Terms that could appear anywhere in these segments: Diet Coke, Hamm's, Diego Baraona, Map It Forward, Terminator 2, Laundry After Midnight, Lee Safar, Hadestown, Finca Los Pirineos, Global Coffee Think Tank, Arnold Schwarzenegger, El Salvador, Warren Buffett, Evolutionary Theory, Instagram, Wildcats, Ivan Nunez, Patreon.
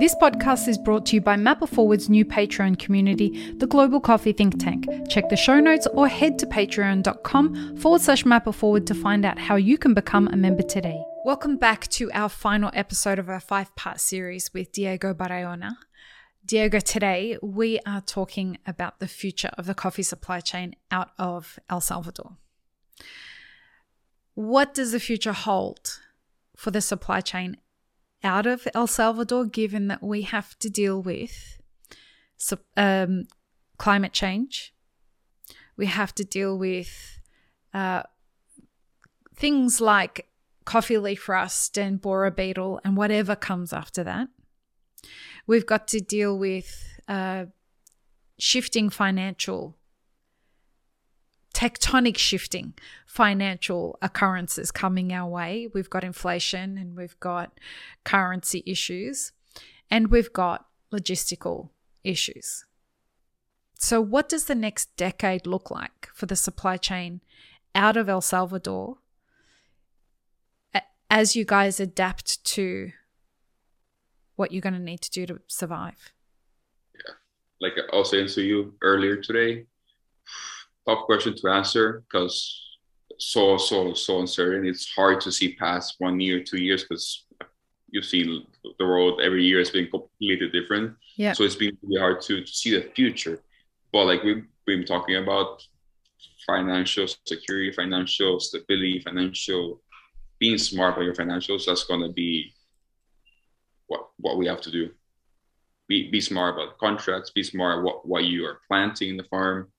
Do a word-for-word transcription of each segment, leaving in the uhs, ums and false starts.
This podcast is brought to you by Map It Forward's new Patreon community, the Global Coffee Think Tank. Check the show notes or head to patreon.com forward slash Map It Forward to find out how you can become a member today. Welcome back to our final episode of our five-part series with Diego Baraona. Diego, today we are talking about the future of the coffee supply chain out of El Salvador. What does the future hold for the supply chain out of El Salvador, given that we have to deal with um, climate change? We have to deal with uh, things like coffee leaf rust and borer beetle and whatever comes after that. We've got to deal with uh, shifting financial, tectonic shifting financial occurrences coming our way. We've got inflation and we've got currency issues and we've got logistical issues. So what does the next decade look like for the supply chain out of El Salvador as you guys adapt to what you're going to need to do to survive? Yeah, like I was saying to you earlier today, tough question to answer because so, so, so uncertain. It's hard to see past one year, two years because you've seen the world every year has been completely different. Yeah. So it's been really hard to, to see the future. But like we've been talking about financial security, financial stability, financial being smart about your financials, that's going to be what what we have to do. Be be smart about the contracts, be smart what what you are planting in the farm.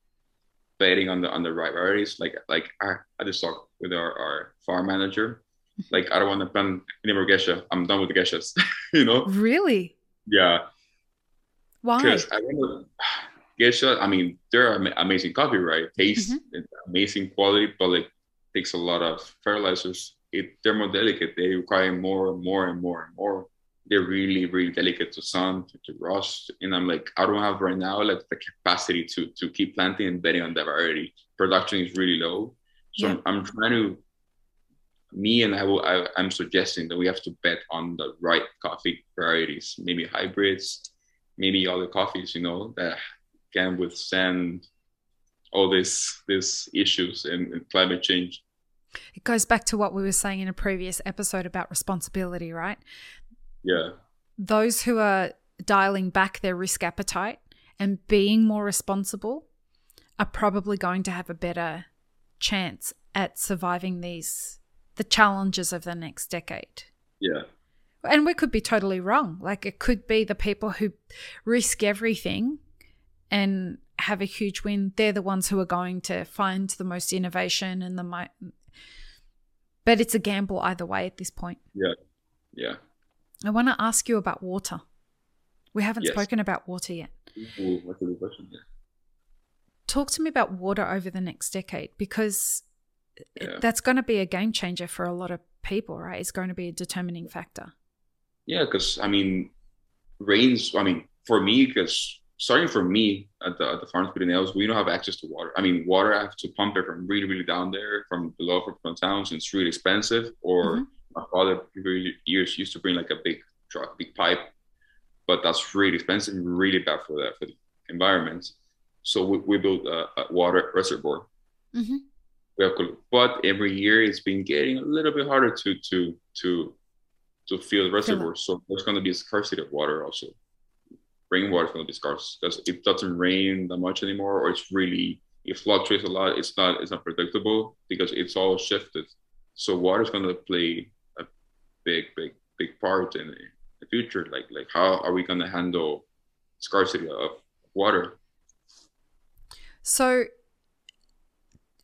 Betting on the on the right varieties, like like I, I just talked with our, our farm manager. Like I don't want to plant any more geisha. I'm done with the geishas, you know. Really? Yeah. Why? Because I remember geisha. I mean, they're amazing coffee, right? Taste, mm-hmm. amazing quality, but like takes a lot of fertilizers. It they're more delicate. They require more and more and more and more. They're really really delicate to sun, to, to rust, and I'm like, I don't have right now like the capacity to to keep planting and betting on that variety. Production is really low, so yeah. I'm, I'm trying to. Me and I will. I, I'm suggesting that we have to bet on the right coffee varieties, maybe hybrids, maybe other coffees, you know, that can withstand all this this issues and, and climate change. It goes back to what we were saying in a previous episode about responsibility, right? Yeah. Those who are dialing back their risk appetite and being more responsible are probably going to have a better chance at surviving these, the challenges of the next decade. Yeah. And we could be totally wrong. Like it could be the people who risk everything and have a huge win. They're the ones who are going to find the most innovation and the mo- but it's a gamble either way at this point. Yeah. Yeah. I want to ask you about water. We haven't yes. spoken about water yet. Ooh, that's a good question. Yeah. Talk to me about water over the next decade because yeah. it, that's going to be a game changer for a lot of people, right? It's going to be a determining factor. Yeah, because, I mean, rains, I mean, for me, because starting for me at the, at the Finca Los Pirineos, we don't have access to water. I mean, water, I have to pump it from really, really down there, from below, from, from towns, and it's really expensive or... Mm-hmm. My father years used to bring like a big truck, big pipe, but that's really expensive and really bad for the, for the environment. So we, we built a, a water reservoir. Mm-hmm. We have, but every year it's been getting a little bit harder to to to to fill the reservoir. So there's going to be a scarcity of water also. Rainwater is going to be scarce because it doesn't rain that much anymore, or it's really it fluctuates a lot. It's not it's not predictable because it's all shifted. So water is going to play big, big, big part in the future. Like, like how are we going to handle scarcity of water? So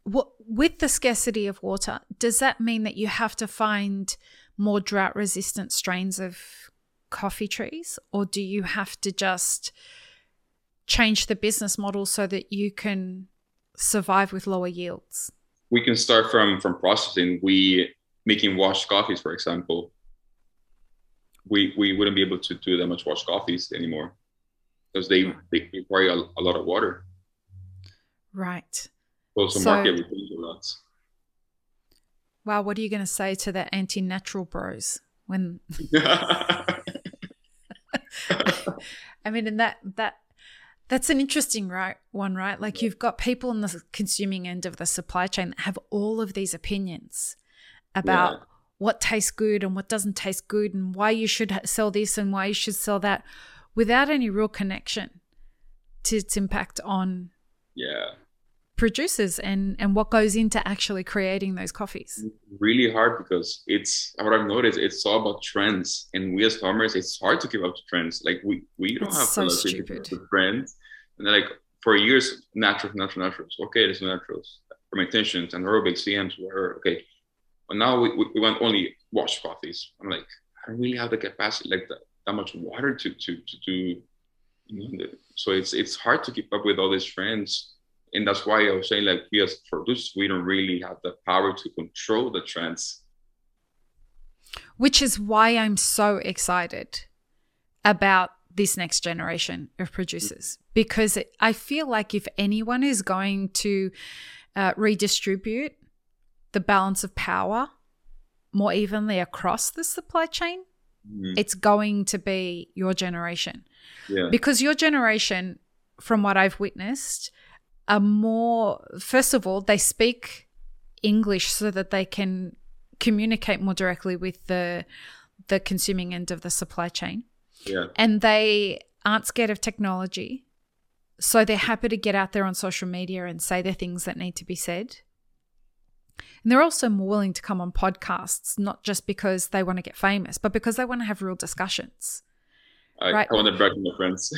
what, with the scarcity of water, does that mean that you have to find more drought-resistant strains of coffee trees? Or do you have to just change the business model so that you can survive with lower yields? We can start from, from processing. We... Making washed coffees, for example, we we wouldn't be able to do that much washed coffees anymore because they, they require a, a lot of water. Right. Well, so market would change a lot. Wow, what are you going to say to the anti-natural bros when? I mean, and that that that's an interesting right one, right? Like, you've got people in the consuming end of the supply chain that have all of these opinions about yeah. what tastes good and what doesn't taste good, and why you should sell this and why you should sell that, without any real connection to its impact on yeah. producers and, and what goes into actually creating those coffees. Really hard, because it's what I've noticed, it's all about trends, and we as farmers, it's hard to keep up to trends. Like we we don't it's have so the luxury to keep up to trends. And like for years, naturals, natural, naturals. Okay, there's naturals, fermentations, anaerobic C Ms, whatever. Okay, but now we, we want only washed coffees. I'm like, I don't really have the capacity, like that, that much water to to to do. So it's it's hard to keep up with all these trends. And that's why I was saying, like, yes, for this, we don't really have the power to control the trends. Which is why I'm so excited about this next generation of producers, because I feel like if anyone is going to uh, redistribute the balance of power more evenly across the supply chain, mm-hmm. it's going to be your generation. Yeah. Because your generation, from what I've witnessed, are more, first of all, they speak English so that they can communicate more directly with the the consuming end of the supply chain. Yeah. And they aren't scared of technology. So they're happy to get out there on social media and say the things that need to be said. And they're also more willing to come on podcasts, not just because they want to get famous, but because they want to have real discussions. I, right? I want to brag to my friends.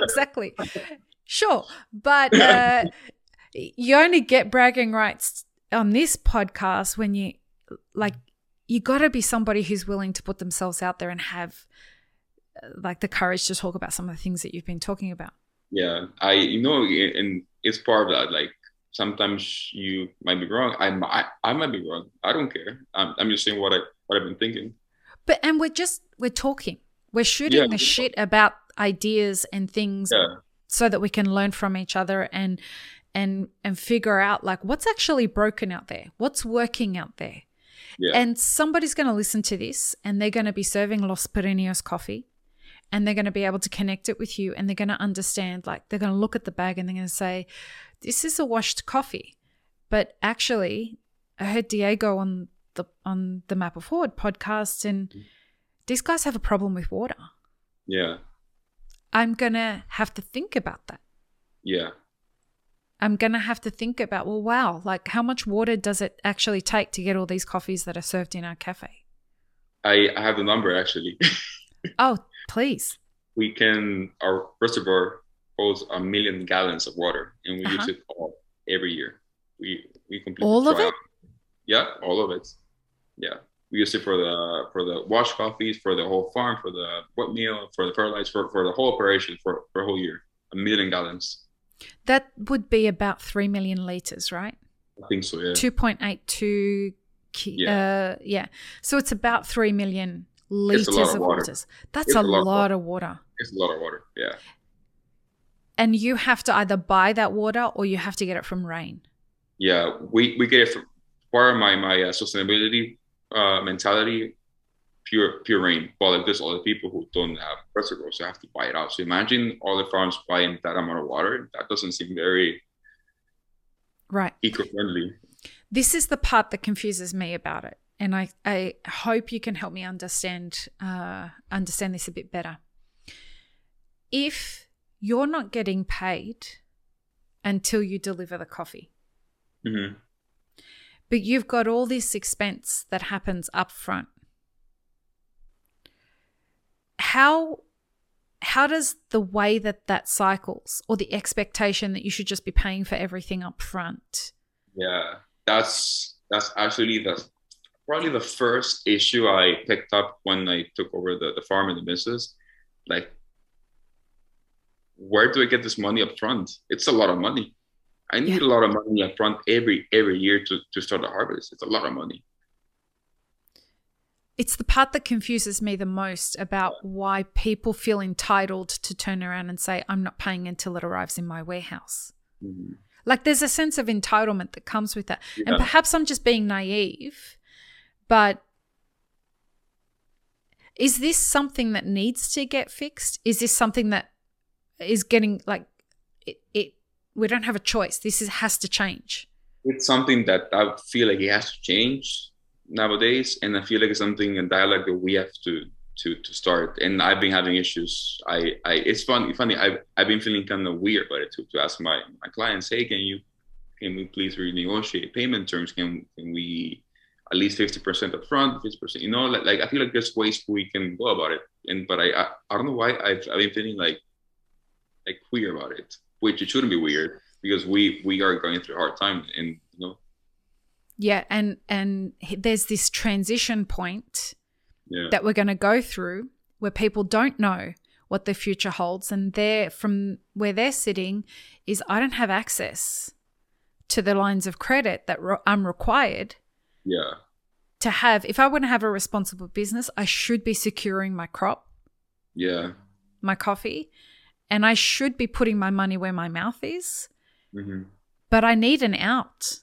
Exactly. Sure, but uh, you only get bragging rights on this podcast when you, like, you got to be somebody who's willing to put themselves out there and have, like, the courage to talk about some of the things that you've been talking about. Yeah, I, you know, and it's part of that. Like, sometimes you might be wrong. I might, I might be wrong. I don't care. I'm, I'm just saying what I, what I've been thinking. But and we're just we're talking. We're shooting yeah, the shit fun. about ideas and things. Yeah. So that we can learn from each other and and and figure out, like, what's actually broken out there, what's working out there. Yeah. And somebody's going to listen to this and they're going to be serving Los Pirineos coffee and they're going to be able to connect it with you, and they're going to understand, like, they're going to look at the bag and they're going to say, this is a washed coffee. But actually, I heard Diego on the on the Map It Forward podcast, and these guys have a problem with water. Yeah. I'm going to have to think about that. Yeah. I'm going to have to think about, well, wow, like, how much water does it actually take to get all these coffees that are served in our cafe? I, I have the number, actually. Oh, please. We can, our reservoir holds a million gallons of water, and we uh-huh. use it all every year. We we completely all of it? Yeah, all of it. Yeah. We use it for the for the wash coffees, for the whole farm, for the wet meal, for the fertilizer, for, for the whole operation, for, for a whole year. A million gallons. That would be about three million liters, right? I think so, yeah. two point eight two Yeah. Uh, yeah. So it's about three million liters it's a lot of, of water. Waters. That's it's a, a lot, lot of water. water. It's a lot of water, yeah. And you have to either buy that water or you have to get it from rain. Yeah, we, we get it from part of my, my uh, sustainability uh mentality, pure pure rain. But like, there's other people who don't have reservoirs, so have to buy it out. So imagine all the farms buying that amount of water. That doesn't seem very right eco-friendly. This is the part that confuses me about it, and i i hope you can help me understand uh understand this a bit better. If you're not getting paid until you deliver the coffee, mm-hmm. but you've got all this expense that happens up front. How, how does the way that that cycles, or the expectation that you should just be paying for everything up front? Yeah, that's that's actually the probably the first issue I picked up when I took over the, the farm and the business. Like, where do I get this money up front? It's a lot of money. I need yeah. a lot of money up front every every year to, to start the harvest. It's a lot of money. It's the part that confuses me the most about why people feel entitled to turn around and say, I'm not paying until it arrives in my warehouse. Mm-hmm. Like, there's a sense of entitlement that comes with that. Yeah. And perhaps I'm just being naive, but Is this something that needs to get fixed? Is this something that is getting like it? it we don't have a choice. This is, has to change. It's something that I feel like it has to change nowadays, and I feel like it's something in dialogue that we have to to to start. And I've been having issues. I, I it's funny. Funny. I've I've been feeling kind of weird about it to to ask my, my clients, hey, can you can we please renegotiate payment terms? Can can we at least fifty percent up front, fifty percent, you know, like, like I feel like there's ways we can go about it. And, but I, I, I don't know why I've, I've been feeling like, like queer about it, which it shouldn't be weird because we, we are going through a hard time and, you know. Yeah. And, and there's this transition point yeah. that we're going to go through where people don't know what the future holds. And they're from where they're sitting is I don't have access to the lines of credit that re- I'm required Yeah. to have. If I want to have a responsible business, I should be securing my crop, yeah, my coffee, and I should be putting my money where my mouth is. Mm-hmm. But I need an out.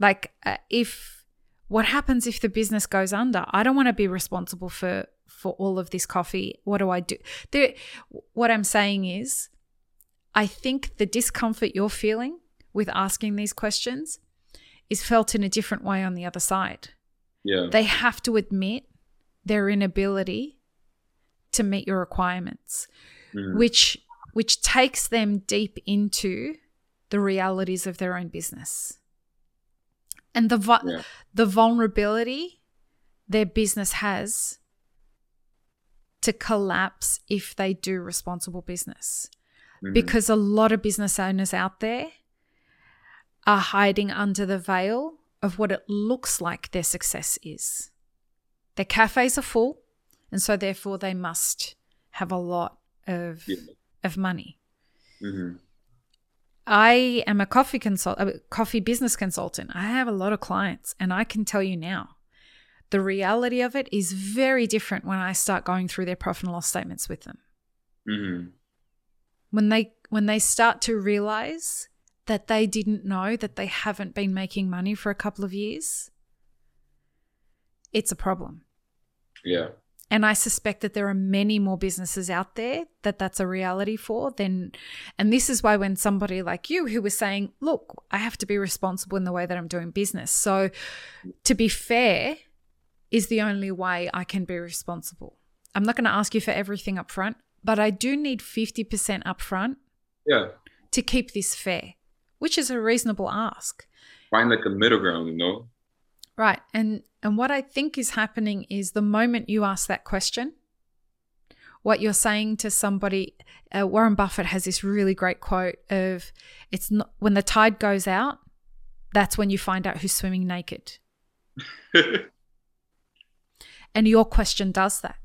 Like, uh, if what happens if the business goes under? I don't want to be responsible for for all of this coffee. What do I do? There, what I'm saying is, I think the discomfort you're feeling with asking these questions is felt in a different way on the other side. Yeah. They have to admit their inability to meet your requirements, mm. which which takes them deep into the realities of their own business. And the yeah. the vulnerability their business has to collapse if they do responsible business. Mm. Because a lot of business owners out there are hiding under the veil of what it looks like their success is. Their cafes are full, and so therefore they must have a lot of yeah. of money. Mm-hmm. I am a coffee consult, a coffee business consultant. I have a lot of clients, and I can tell you now, the reality of it is very different when I start going through their profit and loss statements with them. Mm-hmm. When they when they start to realize that they didn't know that they haven't been making money for a couple of years, it's a problem. Yeah. And I suspect that there are many more businesses out there that that's a reality for. Then, and this is why when somebody like you who was saying, look, I have to be responsible in the way that I'm doing business, so to be fair is the only way I can be responsible. I'm not going to ask you for everything up front, but I do need fifty percent up front yeah. to keep this fair, which is a reasonable ask. Find like a middle ground, you know? Right. And and what I think is happening is the moment you ask that question, what you're saying to somebody, uh, Warren Buffett has this really great quote of, it's not when the tide goes out, that's when you find out who's swimming naked. And your question does that.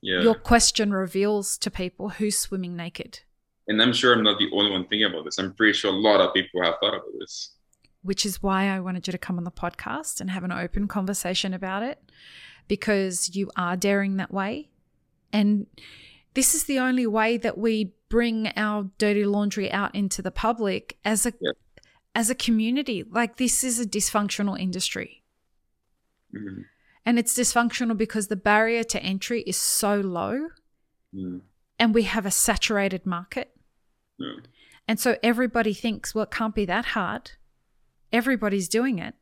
Yeah. Your question reveals to people who's swimming naked. And I'm sure I'm not the only one thinking about this. I'm pretty sure a lot of people have thought about this. Which is why I wanted you to come on the podcast and have an open conversation about it, because you are daring that way. And this is the only way that we bring our dirty laundry out into the public as a yeah. as a community. Like, this is a dysfunctional industry. Mm-hmm. And it's dysfunctional because the barrier to entry is so low. Mm. And we have a saturated market. Yeah. And so everybody thinks, well, it can't be that hard. Everybody's doing it.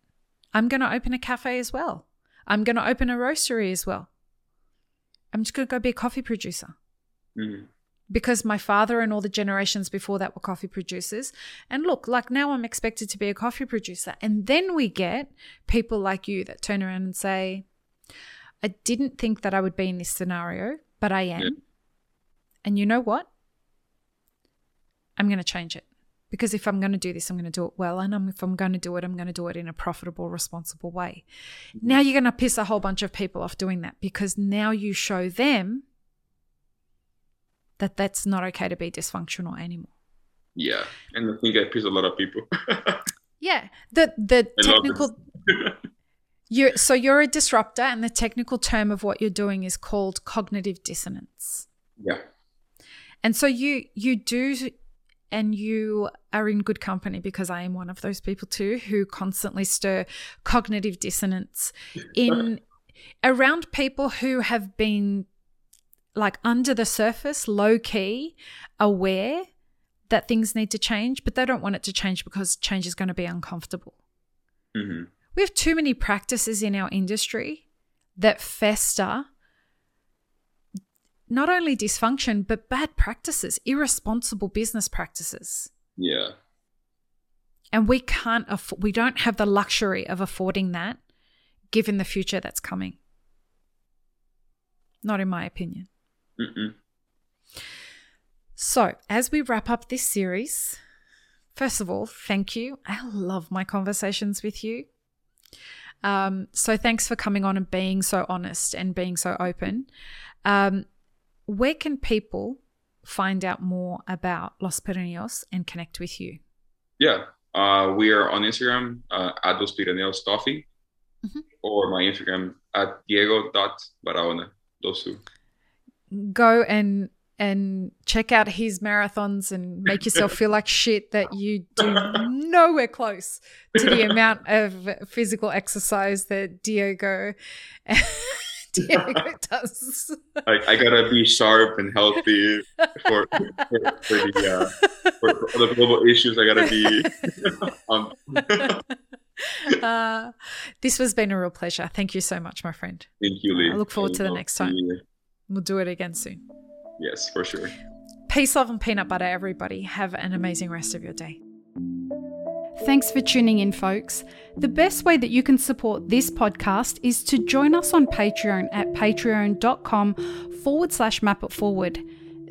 I'm going to open a cafe as well. I'm going to open a roastery as well. I'm just going to go be a coffee producer. Mm-hmm. Because my father and all the generations before that were coffee producers. And look, like now I'm expected to be a coffee producer. And then we get people like you that turn around and say, I didn't think that I would be in this scenario, but I am. Yeah. And you know what? I'm going to change it, because if I'm going to do this, I'm going to do it well. And if I'm going to do it, I'm going to do it in a profitable, responsible way. Now you're going to piss a whole bunch of people off doing that, because now you show them that that's not okay to be dysfunctional anymore. Yeah. And I think I piss a lot of people. yeah. The, the technical... you're, so you're a disruptor, and the technical term of what you're doing is called cognitive dissonance. Yeah. And so you you do, and you are in good company, because I am one of those people too who constantly stir cognitive dissonance in around people who have been like under the surface, low key, aware that things need to change, but they don't want it to change because change is going to be uncomfortable. Mm-hmm. We have too many practices in our industry that fester not only dysfunction, but bad practices, irresponsible business practices. Yeah. And we can't aff- we don't have the luxury of affording that given the future that's coming. Not in my opinion. Mm-mm. So as we wrap up this series, first of all, thank you. I love my conversations with you. Um, so thanks for coming on and being so honest and being so open. Um, where can people find out more about Los Pirineos and connect with you? Yeah, uh, we are on Instagram uh, at Los Pirineos Coffee, mm-hmm. or my Instagram at diego dot baraona. Those two. Go and and check out his marathons and make yourself feel like shit that you do nowhere close to the amount of physical exercise that Diego Diego does. I, I gotta be sharp and healthy for for, for the uh, for, for the global issues. I gotta be. um, uh, this has been a real pleasure. Thank you so much, my friend. Thank you, Lee. I look forward to the next time. We'll do it again soon. Yes, for sure. Peace, love, and peanut butter, everybody. Have an amazing rest of your day. Thanks for tuning in, folks. The best way that you can support this podcast is to join us on Patreon at patreon.com forward slash map it forward.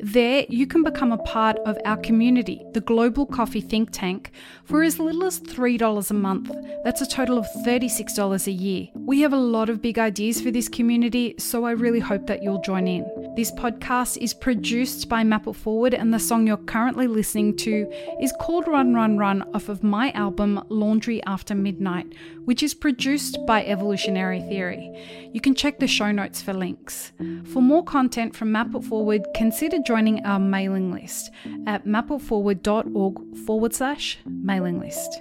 There, you can become a part of our community, the Global Coffee Think Tank, for as little as three dollars a month. That's a total of thirty-six dollars a year. We have a lot of big ideas for this community, so I really hope that you'll join in. This podcast is produced by Map It Forward, and the song you're currently listening to is called Run, Run, Run off of my album Laundry After Midnight, which is produced by Evolutionary Theory. You can check the show notes for links. For more content from Map It Forward, consider joining our mailing list at mapitforward.org forward slash mailing list.